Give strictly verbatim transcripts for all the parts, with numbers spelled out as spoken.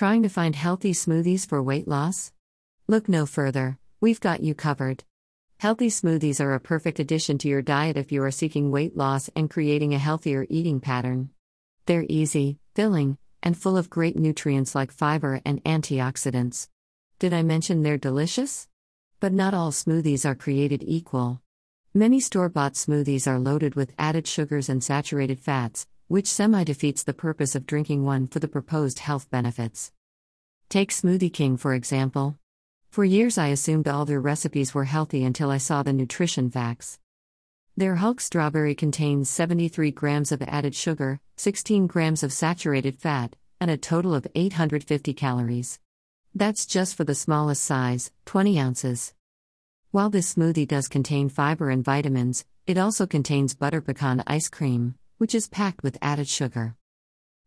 Trying to find healthy smoothies for weight loss? Look no further, we've got you covered. Healthy smoothies are a perfect addition to your diet if you are seeking weight loss and creating a healthier eating pattern. They're easy, filling, and full of great nutrients like fiber and antioxidants. Did I mention they're delicious? But not all smoothies are created equal. Many store-bought smoothies are loaded with added sugars and saturated fats, which semi-defeats the purpose of drinking one for the proposed health benefits. Take Smoothie King for example. For years I assumed all their recipes were healthy until I saw the nutrition facts. Their Hulk strawberry contains seventy-three grams of added sugar, sixteen grams of saturated fat, and a total of eight hundred fifty calories. That's just for the smallest size, twenty ounces. While this smoothie does contain fiber and vitamins, it also contains butter pecan ice cream, which is packed with added sugar.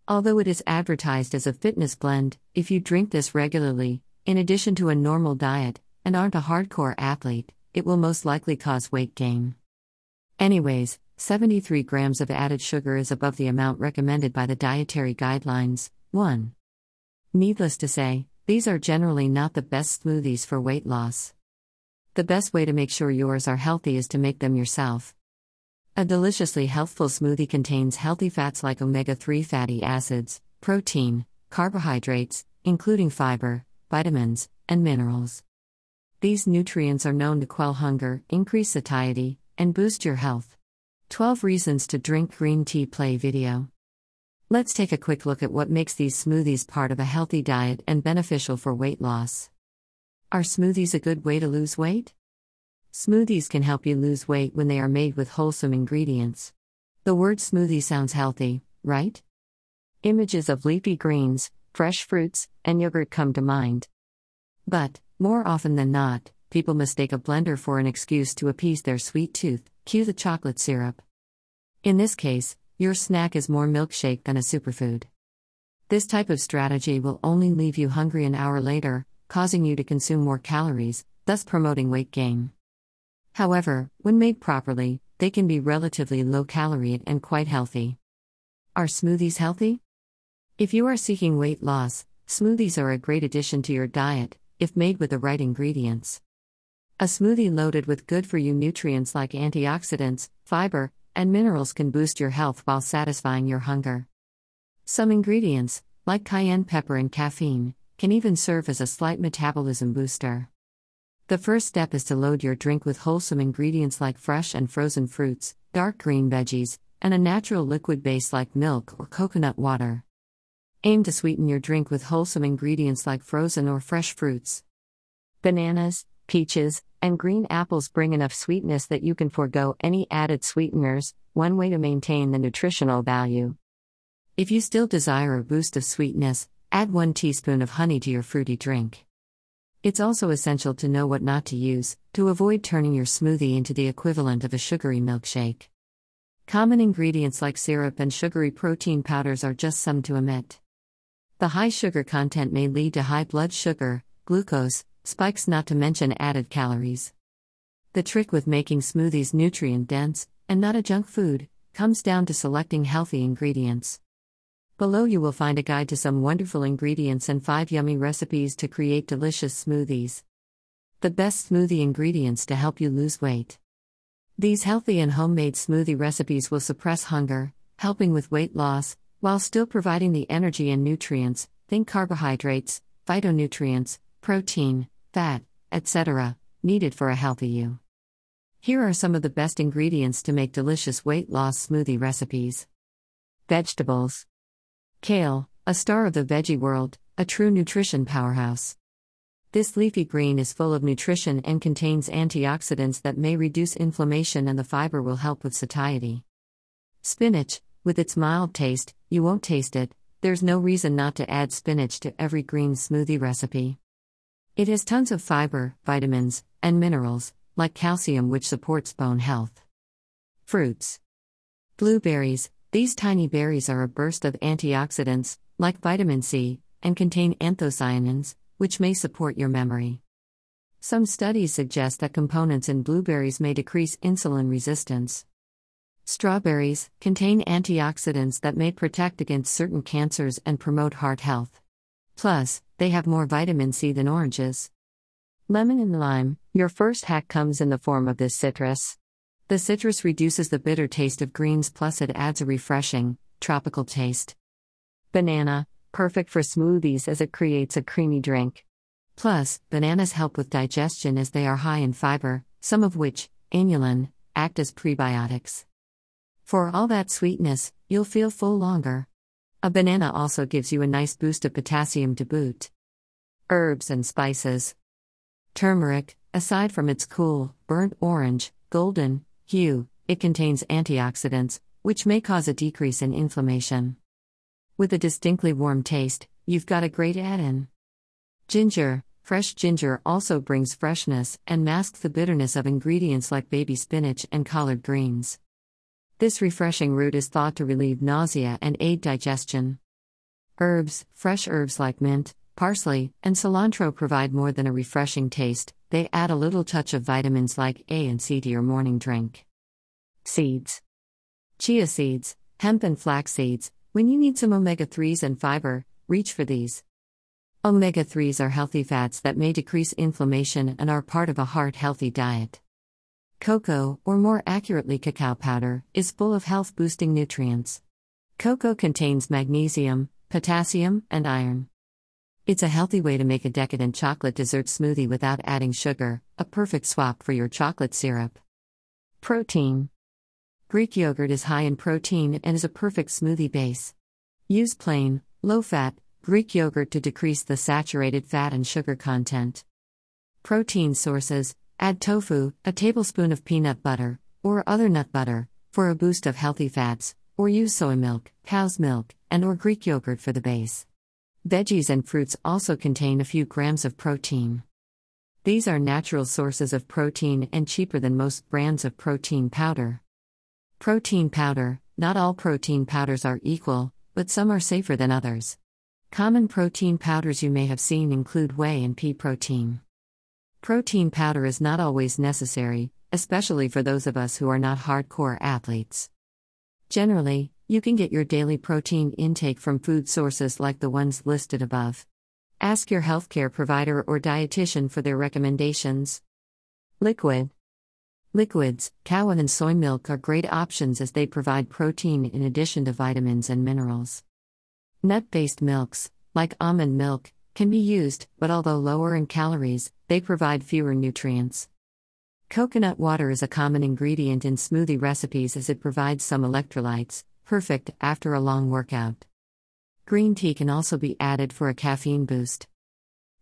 Although it is advertised as a fitness blend, if you drink this regularly, in addition to a normal diet, and aren't a hardcore athlete, it will most likely cause weight gain. Anyways, seventy-three grams of added sugar is above the amount recommended by the dietary guidelines. one. Needless to say, these are generally not the best smoothies for weight loss. The best way to make sure yours are healthy is to make them yourself. A deliciously healthful smoothie contains healthy fats like omega three fatty acids, protein, carbohydrates, including fiber, vitamins, and minerals. These nutrients are known to quell hunger, increase satiety, and boost your health. twelve reasons to drink green tea play video. Let's take a quick look at what makes these smoothies part of a healthy diet and beneficial for weight loss. Are smoothies a good way to lose weight? Smoothies can help you lose weight when they are made with wholesome ingredients. The word smoothie sounds healthy, right? Images of leafy greens, fresh fruits, and yogurt come to mind. But, more often than not, people mistake a blender for an excuse to appease their sweet tooth, cue the chocolate syrup. In this case, your snack is more milkshake than a superfood. This type of strategy will only leave you hungry an hour later, causing you to consume more calories, thus promoting weight gain. However, when made properly, they can be relatively low-calorie and quite healthy. Are smoothies healthy? If you are seeking weight loss, smoothies are a great addition to your diet, if made with the right ingredients. A smoothie loaded with good-for-you nutrients like antioxidants, fiber, and minerals can boost your health while satisfying your hunger. Some ingredients, like cayenne pepper and caffeine, can even serve as a slight metabolism booster. The first step is to load your drink with wholesome ingredients like fresh and frozen fruits, dark green veggies, and a natural liquid base like milk or coconut water. Aim to sweeten your drink with wholesome ingredients like frozen or fresh fruits. Bananas, peaches, and green apples bring enough sweetness that you can forego any added sweeteners, one way to maintain the nutritional value. If you still desire a boost of sweetness, add one teaspoon of honey to your fruity drink. It's also essential to know what not to use, to avoid turning your smoothie into the equivalent of a sugary milkshake. Common ingredients like syrup and sugary protein powders are just some to omit. The high sugar content may lead to high blood sugar, glucose, spikes, not to mention added calories. The trick with making smoothies nutrient-dense, and not a junk food, comes down to selecting healthy ingredients. Below you will find a guide to some wonderful ingredients and five yummy recipes to create delicious smoothies. The best smoothie ingredients to help you lose weight. These healthy and homemade smoothie recipes will suppress hunger, helping with weight loss, while still providing the energy and nutrients, think carbohydrates, phytonutrients, protein, fat, et cetera, needed for a healthy you. Here are some of the best ingredients to make delicious weight loss smoothie recipes. Vegetables. Kale, a star of the veggie world, a true nutrition powerhouse. This leafy green is full of nutrition and contains antioxidants that may reduce inflammation, and the fiber will help with satiety. Spinach, with its mild taste, you won't taste it, there's no reason not to add spinach to every green smoothie recipe. It has tons of fiber, vitamins, and minerals, like calcium, which supports bone health. Fruits. Blueberries. These tiny berries are a burst of antioxidants, like vitamin C, and contain anthocyanins, which may support your memory. Some studies suggest that components in blueberries may decrease insulin resistance. Strawberries contain antioxidants that may protect against certain cancers and promote heart health. Plus, they have more vitamin C than oranges. Lemon and lime. Your first hack comes in the form of this citrus. The citrus reduces the bitter taste of greens, plus it adds a refreshing, tropical taste. Banana. Perfect for smoothies as it creates a creamy drink. Plus, bananas help with digestion as they are high in fiber, some of which, inulin, act as prebiotics. For all that sweetness, you'll feel full longer. A banana also gives you a nice boost of potassium to boot. Herbs and spices. Turmeric, aside from its cool, burnt orange, golden hue, it contains antioxidants, which may cause a decrease in inflammation. With a distinctly warm taste, you've got a great add-in. Ginger. Fresh ginger also brings freshness and masks the bitterness of ingredients like baby spinach and collard greens. This refreshing root is thought to relieve nausea and aid digestion. Herbs. Fresh herbs like mint, parsley, and cilantro provide more than a refreshing taste, they add a little touch of vitamins like A and C to your morning drink. Seeds. Chia seeds, hemp and flax seeds. When you need some omega threes and fiber, reach for these. omega threes are healthy fats that may decrease inflammation and are part of a heart-healthy diet. Cocoa, or more accurately cacao powder, is full of health-boosting nutrients. Cocoa contains magnesium, potassium, and iron. It's a healthy way to make a decadent chocolate dessert smoothie without adding sugar, a perfect swap for your chocolate syrup. Protein. Greek yogurt is high in protein and is a perfect smoothie base. Use plain, low-fat, Greek yogurt to decrease the saturated fat and sugar content. Protein sources. Add tofu, a tablespoon of peanut butter, or other nut butter, for a boost of healthy fats, or use soy milk, cow's milk, and or Greek yogurt for the base. Veggies and fruits also contain a few grams of protein. These are natural sources of protein and cheaper than most brands of protein powder. Protein powder. Not all protein powders are equal, but some are safer than others. Common protein powders you may have seen include whey and pea protein. Protein powder is not always necessary, especially for those of us who are not hardcore athletes. Generally, you can get your daily protein intake from food sources like the ones listed above. Ask your healthcare provider or dietitian for their recommendations. Liquid. Liquids, cow and soy milk are great options as they provide protein in addition to vitamins and minerals. Nut-based milks, like almond milk, can be used, but although lower in calories, they provide fewer nutrients. Coconut water is a common ingredient in smoothie recipes as it provides some electrolytes, perfect after a long workout. Green tea can also be added for a caffeine boost.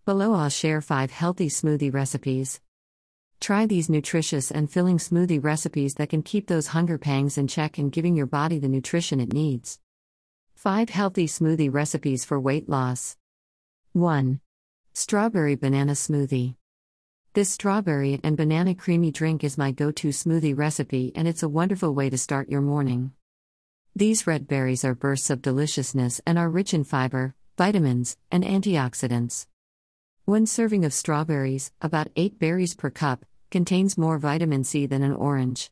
Below I'll share five healthy smoothie recipes. Try these nutritious and filling smoothie recipes that can keep those hunger pangs in check and giving your body the nutrition it needs. five Healthy Smoothie Recipes for Weight Loss. one. Strawberry Banana Smoothie. This strawberry and banana creamy drink is my go-to smoothie recipe, and it's a wonderful way to start your morning. These red berries are bursts of deliciousness and are rich in fiber, vitamins, and antioxidants. One serving of strawberries, about eight berries per cup, contains more vitamin C than an orange.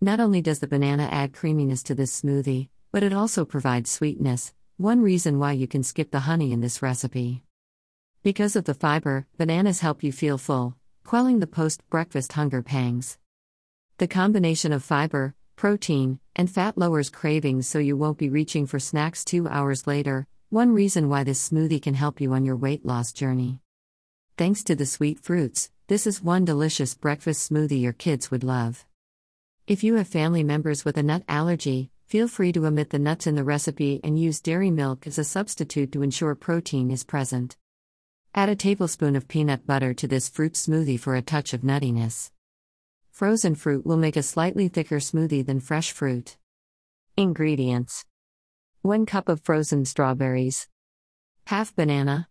Not only does the banana add creaminess to this smoothie, but it also provides sweetness, one reason why you can skip the honey in this recipe. Because of the fiber, bananas help you feel full, quelling the post-breakfast hunger pangs. The combination of fiber, protein, and fat lowers cravings so you won't be reaching for snacks two hours later, one reason why this smoothie can help you on your weight loss journey. Thanks to the sweet fruits, this is one delicious breakfast smoothie your kids would love. If you have family members with a nut allergy, feel free to omit the nuts in the recipe and use dairy milk as a substitute to ensure protein is present. Add a tablespoon of peanut butter to this fruit smoothie for a touch of nuttiness. Frozen fruit will make a slightly thicker smoothie than fresh fruit. Ingredients. one cup of frozen strawberries, half banana,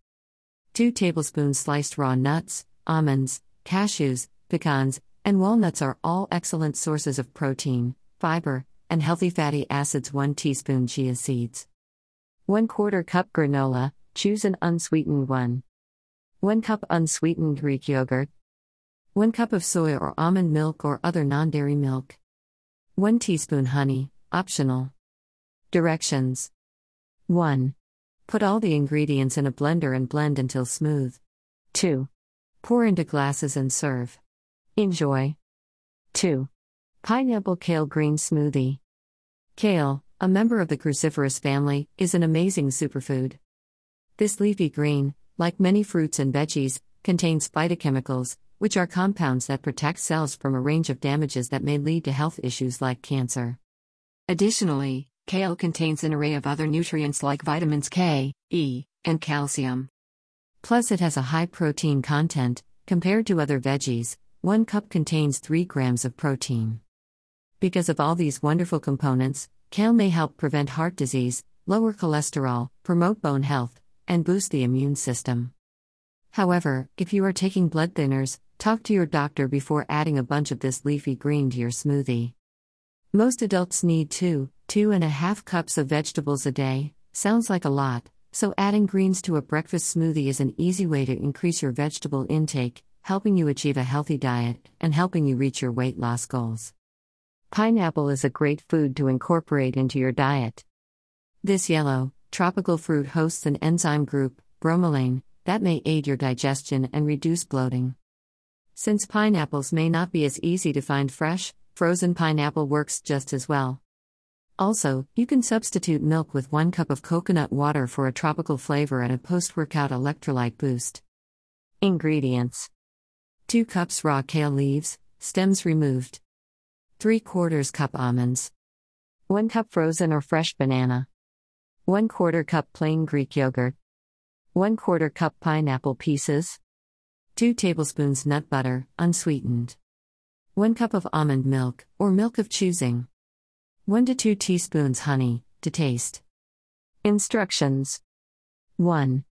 two tablespoons sliced raw nuts, almonds, cashews, pecans, and walnuts are all excellent sources of protein, fiber, and healthy fatty acids. one teaspoon chia seeds, one quarter cup granola, choose an unsweetened one, one cup unsweetened Greek yogurt, one cup of soy or almond milk or other non-dairy milk, one teaspoon honey, optional. Directions. one. Put all the ingredients in a blender and blend until smooth. two. Pour into glasses and serve. Enjoy. two. Pineapple Kale Green Smoothie. Kale, a member of the cruciferous family, is an amazing superfood. This leafy green, like many fruits and veggies, contains phytochemicals, which are compounds that protect cells from a range of damages that may lead to health issues like cancer. Additionally, kale contains an array of other nutrients like vitamins K, E, and calcium. Plus, it has a high protein content. Compared to other veggies, one cup contains three grams of protein. Because of all these wonderful components, kale may help prevent heart disease, lower cholesterol, promote bone health, and boost the immune system. However, if you are taking blood thinners, talk to your doctor before adding a bunch of this leafy green to your smoothie. Most adults need two, two and a half cups of vegetables a day. Sounds like a lot, so adding greens to a breakfast smoothie is an easy way to increase your vegetable intake, helping you achieve a healthy diet and helping you reach your weight loss goals. Pineapple is a great food to incorporate into your diet. This yellow, tropical fruit hosts an enzyme group, bromelain, that may aid your digestion and reduce bloating. Since pineapples may not be as easy to find fresh, frozen pineapple works just as well. Also, you can substitute milk with one cup of coconut water for a tropical flavor and a post-workout electrolyte boost. Ingredients: two cups raw kale leaves, stems removed. three quarters cup almonds. one cup frozen or fresh banana. one quarter cup plain Greek yogurt. one quarter cup pineapple pieces. two tablespoons nut butter, unsweetened. one cup of almond milk, or milk of choosing. one to two teaspoons honey, to taste. Instructions. one.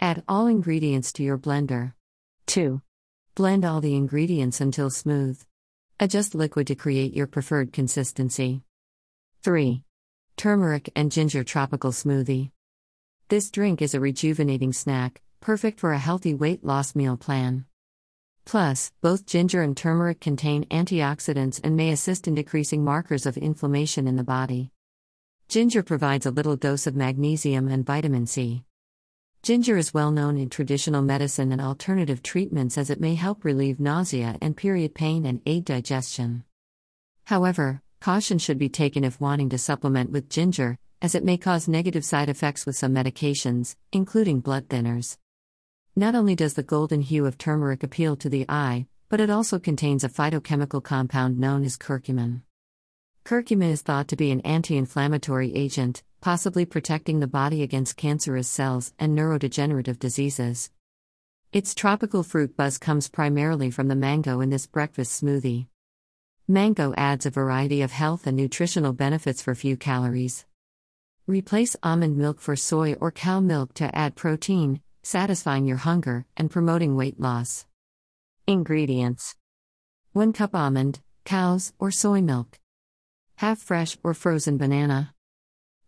Add all ingredients to your blender. two. Blend all the ingredients until smooth. Adjust liquid to create your preferred consistency. three. Turmeric and ginger tropical smoothie. This drink is a rejuvenating snack, perfect for a healthy weight loss meal plan. Plus, both ginger and turmeric contain antioxidants and may assist in decreasing markers of inflammation in the body. Ginger provides a little dose of magnesium and vitamin C. Ginger is well known in traditional medicine and alternative treatments as it may help relieve nausea and period pain and aid digestion. However, caution should be taken if wanting to supplement with ginger, as it may cause negative side effects with some medications, including blood thinners. Not only does the golden hue of turmeric appeal to the eye, but it also contains a phytochemical compound known as curcumin. Curcumin is thought to be an anti-inflammatory agent, possibly protecting the body against cancerous cells and neurodegenerative diseases. Its tropical fruit buzz comes primarily from the mango in this breakfast smoothie. Mango adds a variety of health and nutritional benefits for few calories. Replace almond milk for soy or cow milk to add protein, satisfying your hunger and promoting weight loss. Ingredients: one cup almond, cow's or soy milk. Half fresh or frozen banana.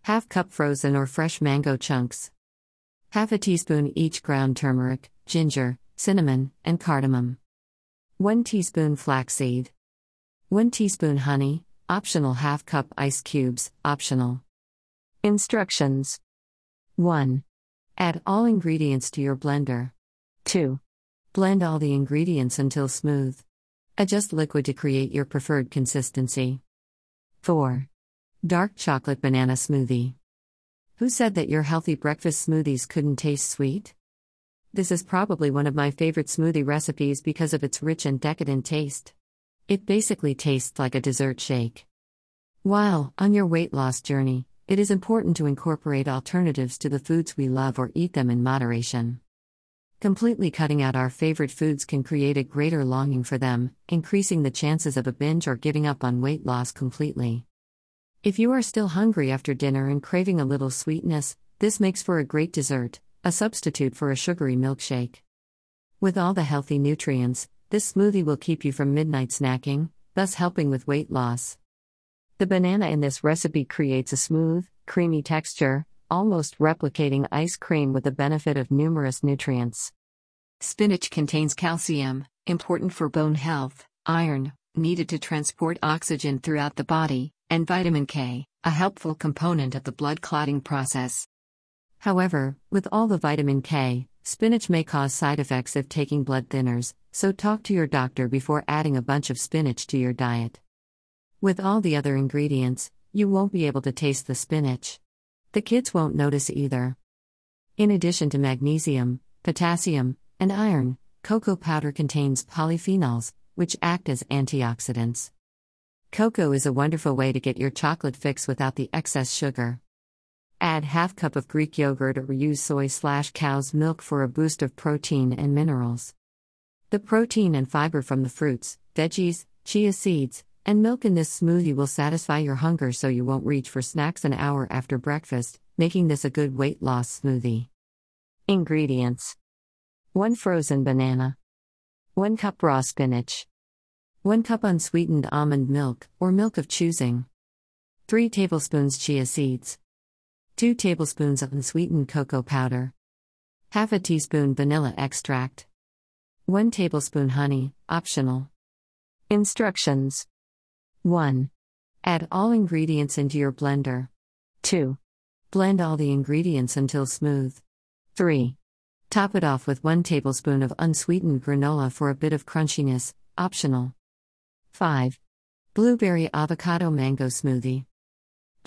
half cup frozen or fresh mango chunks. Half a teaspoon each ground turmeric, ginger, cinnamon, and cardamom. one teaspoon flaxseed. one teaspoon honey, optional. half cup ice cubes, optional. Instructions. one. Add all ingredients to your blender. two. Blend all the ingredients until smooth. Adjust liquid to create your preferred consistency. four. Dark chocolate banana smoothie. Who said that your healthy breakfast smoothies couldn't taste sweet? This is probably one of my favorite smoothie recipes because of its rich and decadent taste. It basically tastes like a dessert shake. While on your weight loss journey, it is important to incorporate alternatives to the foods we love or eat them in moderation. Completely cutting out our favorite foods can create a greater longing for them, increasing the chances of a binge or giving up on weight loss completely. If you are still hungry after dinner and craving a little sweetness, this makes for a great dessert, a substitute for a sugary milkshake. With all the healthy nutrients, this smoothie will keep you from midnight snacking, thus helping with weight loss. The banana in this recipe creates a smooth, creamy texture, almost replicating ice cream with the benefit of numerous nutrients. Spinach contains calcium, important for bone health, iron, needed to transport oxygen throughout the body, and vitamin K, a helpful component of the blood clotting process. However, with all the vitamin K, spinach may cause side effects if taking blood thinners, so talk to your doctor before adding a bunch of spinach to your diet. With all the other ingredients, you won't be able to taste the spinach. The kids won't notice either. In addition to magnesium, potassium, and iron, cocoa powder contains polyphenols, which act as antioxidants. Cocoa is a wonderful way to get your chocolate fix without the excess sugar. Add half cup of Greek yogurt or use soy slash cow's milk for a boost of protein and minerals. The protein and fiber from the fruits, veggies, chia seeds, and milk in this smoothie will satisfy your hunger so you won't reach for snacks an hour after breakfast, making this a good weight loss smoothie. Ingredients: one frozen banana, one cup raw spinach, one cup unsweetened almond milk or milk of choosing, three tablespoons chia seeds, two tablespoons of unsweetened cocoa powder, half a teaspoon vanilla extract, one tablespoon honey, optional. Instructions: one. Add all ingredients into your blender. two. Blend all the ingredients until smooth. three. Top it off with one tablespoon of unsweetened granola for a bit of crunchiness, optional. five. Blueberry avocado mango smoothie.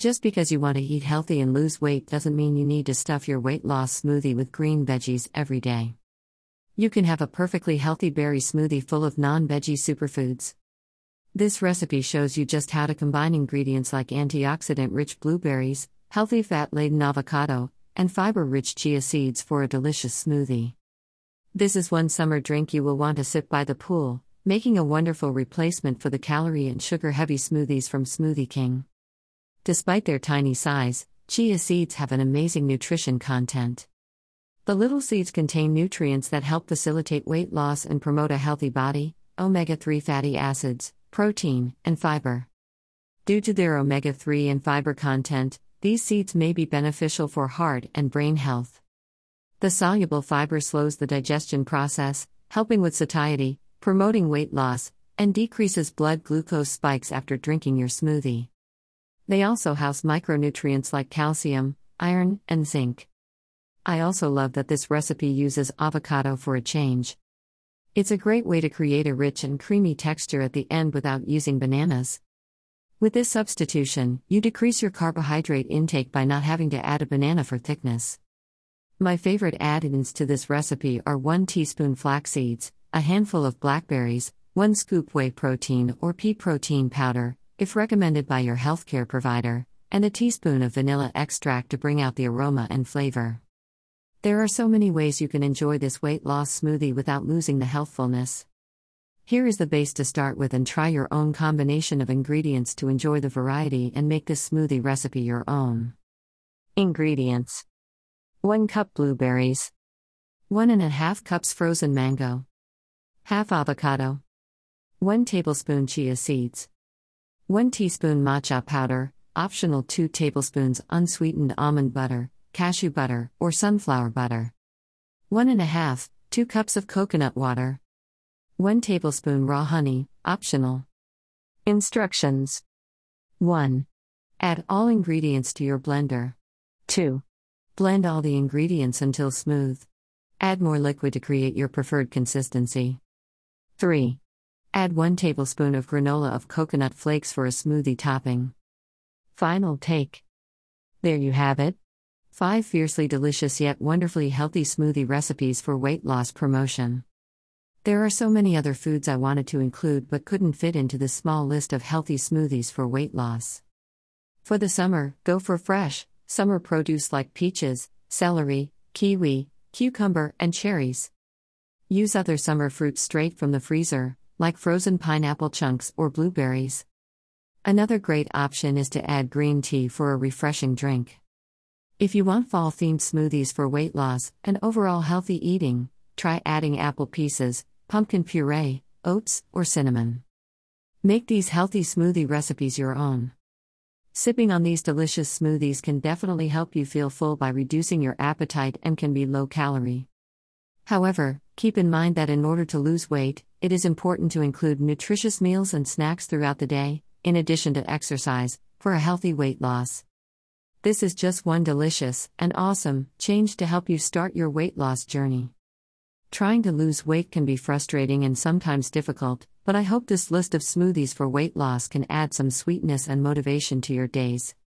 Just because you want to eat healthy and lose weight doesn't mean you need to stuff your weight loss smoothie with green veggies every day. You can have a perfectly healthy berry smoothie full of non-veggie superfoods. This recipe shows you just how to combine ingredients like antioxidant-rich blueberries, healthy fat-laden avocado, and fiber-rich chia seeds for a delicious smoothie. This is one summer drink you will want to sip by the pool, making a wonderful replacement for the calorie and sugar-heavy smoothies from Smoothie King. Despite their tiny size, chia seeds have an amazing nutrition content. The little seeds contain nutrients that help facilitate weight loss and promote a healthy body, omega three fatty acids, protein, and fiber. Due to their omega three and fiber content, these seeds may be beneficial for heart and brain health. The soluble fiber slows the digestion process, helping with satiety, promoting weight loss, and decreases blood glucose spikes after drinking your smoothie. They also house micronutrients like calcium, iron, and zinc. I also love that this recipe uses avocado for a change. It's a great way to create a rich and creamy texture at the end without using bananas. With this substitution, you decrease your carbohydrate intake by not having to add a banana for thickness. My favorite add-ins to this recipe are one teaspoon flax seeds, a handful of blackberries, one scoop whey protein or pea protein powder, if recommended by your healthcare provider, and a teaspoon of vanilla extract to bring out the aroma and flavor. There are so many ways you can enjoy this weight loss smoothie without losing the healthfulness. Here is the base to start with and try your own combination of ingredients to enjoy the variety and make this smoothie recipe your own. Ingredients: one cup blueberries, one and a half cups frozen mango, half avocado, one tablespoon chia seeds, one teaspoon matcha powder, optional two tablespoons unsweetened almond butter, cashew butter, or sunflower butter, one and a half, two cups of coconut water, one tablespoon raw honey, optional. Instructions: one. Add all ingredients to your blender. two. Blend all the ingredients until smooth. Add more liquid to create your preferred consistency. three. Add one tablespoon of granola of coconut flakes for a smoothie topping. Final take. There you have it. five fiercely delicious yet wonderfully healthy smoothie recipes for weight loss promotion. There are so many other foods I wanted to include but couldn't fit into this small list of healthy smoothies for weight loss. For the summer, go for fresh, summer produce like peaches, celery, kiwi, cucumber, and cherries. Use other summer fruits straight from the freezer, like frozen pineapple chunks or blueberries. Another great option is to add green tea for a refreshing drink. If you want fall-themed smoothies for weight loss and overall healthy eating, try adding apple pieces, pumpkin puree, oats, or cinnamon. Make these healthy smoothie recipes your own. Sipping on these delicious smoothies can definitely help you feel full by reducing your appetite and can be low-calorie. However, keep in mind that in order to lose weight, it is important to include nutritious meals and snacks throughout the day, in addition to exercise, for a healthy weight loss. This is just one delicious and awesome change to help you start your weight loss journey. Trying to lose weight can be frustrating and sometimes difficult, but I hope this list of smoothies for weight loss can add some sweetness and motivation to your days.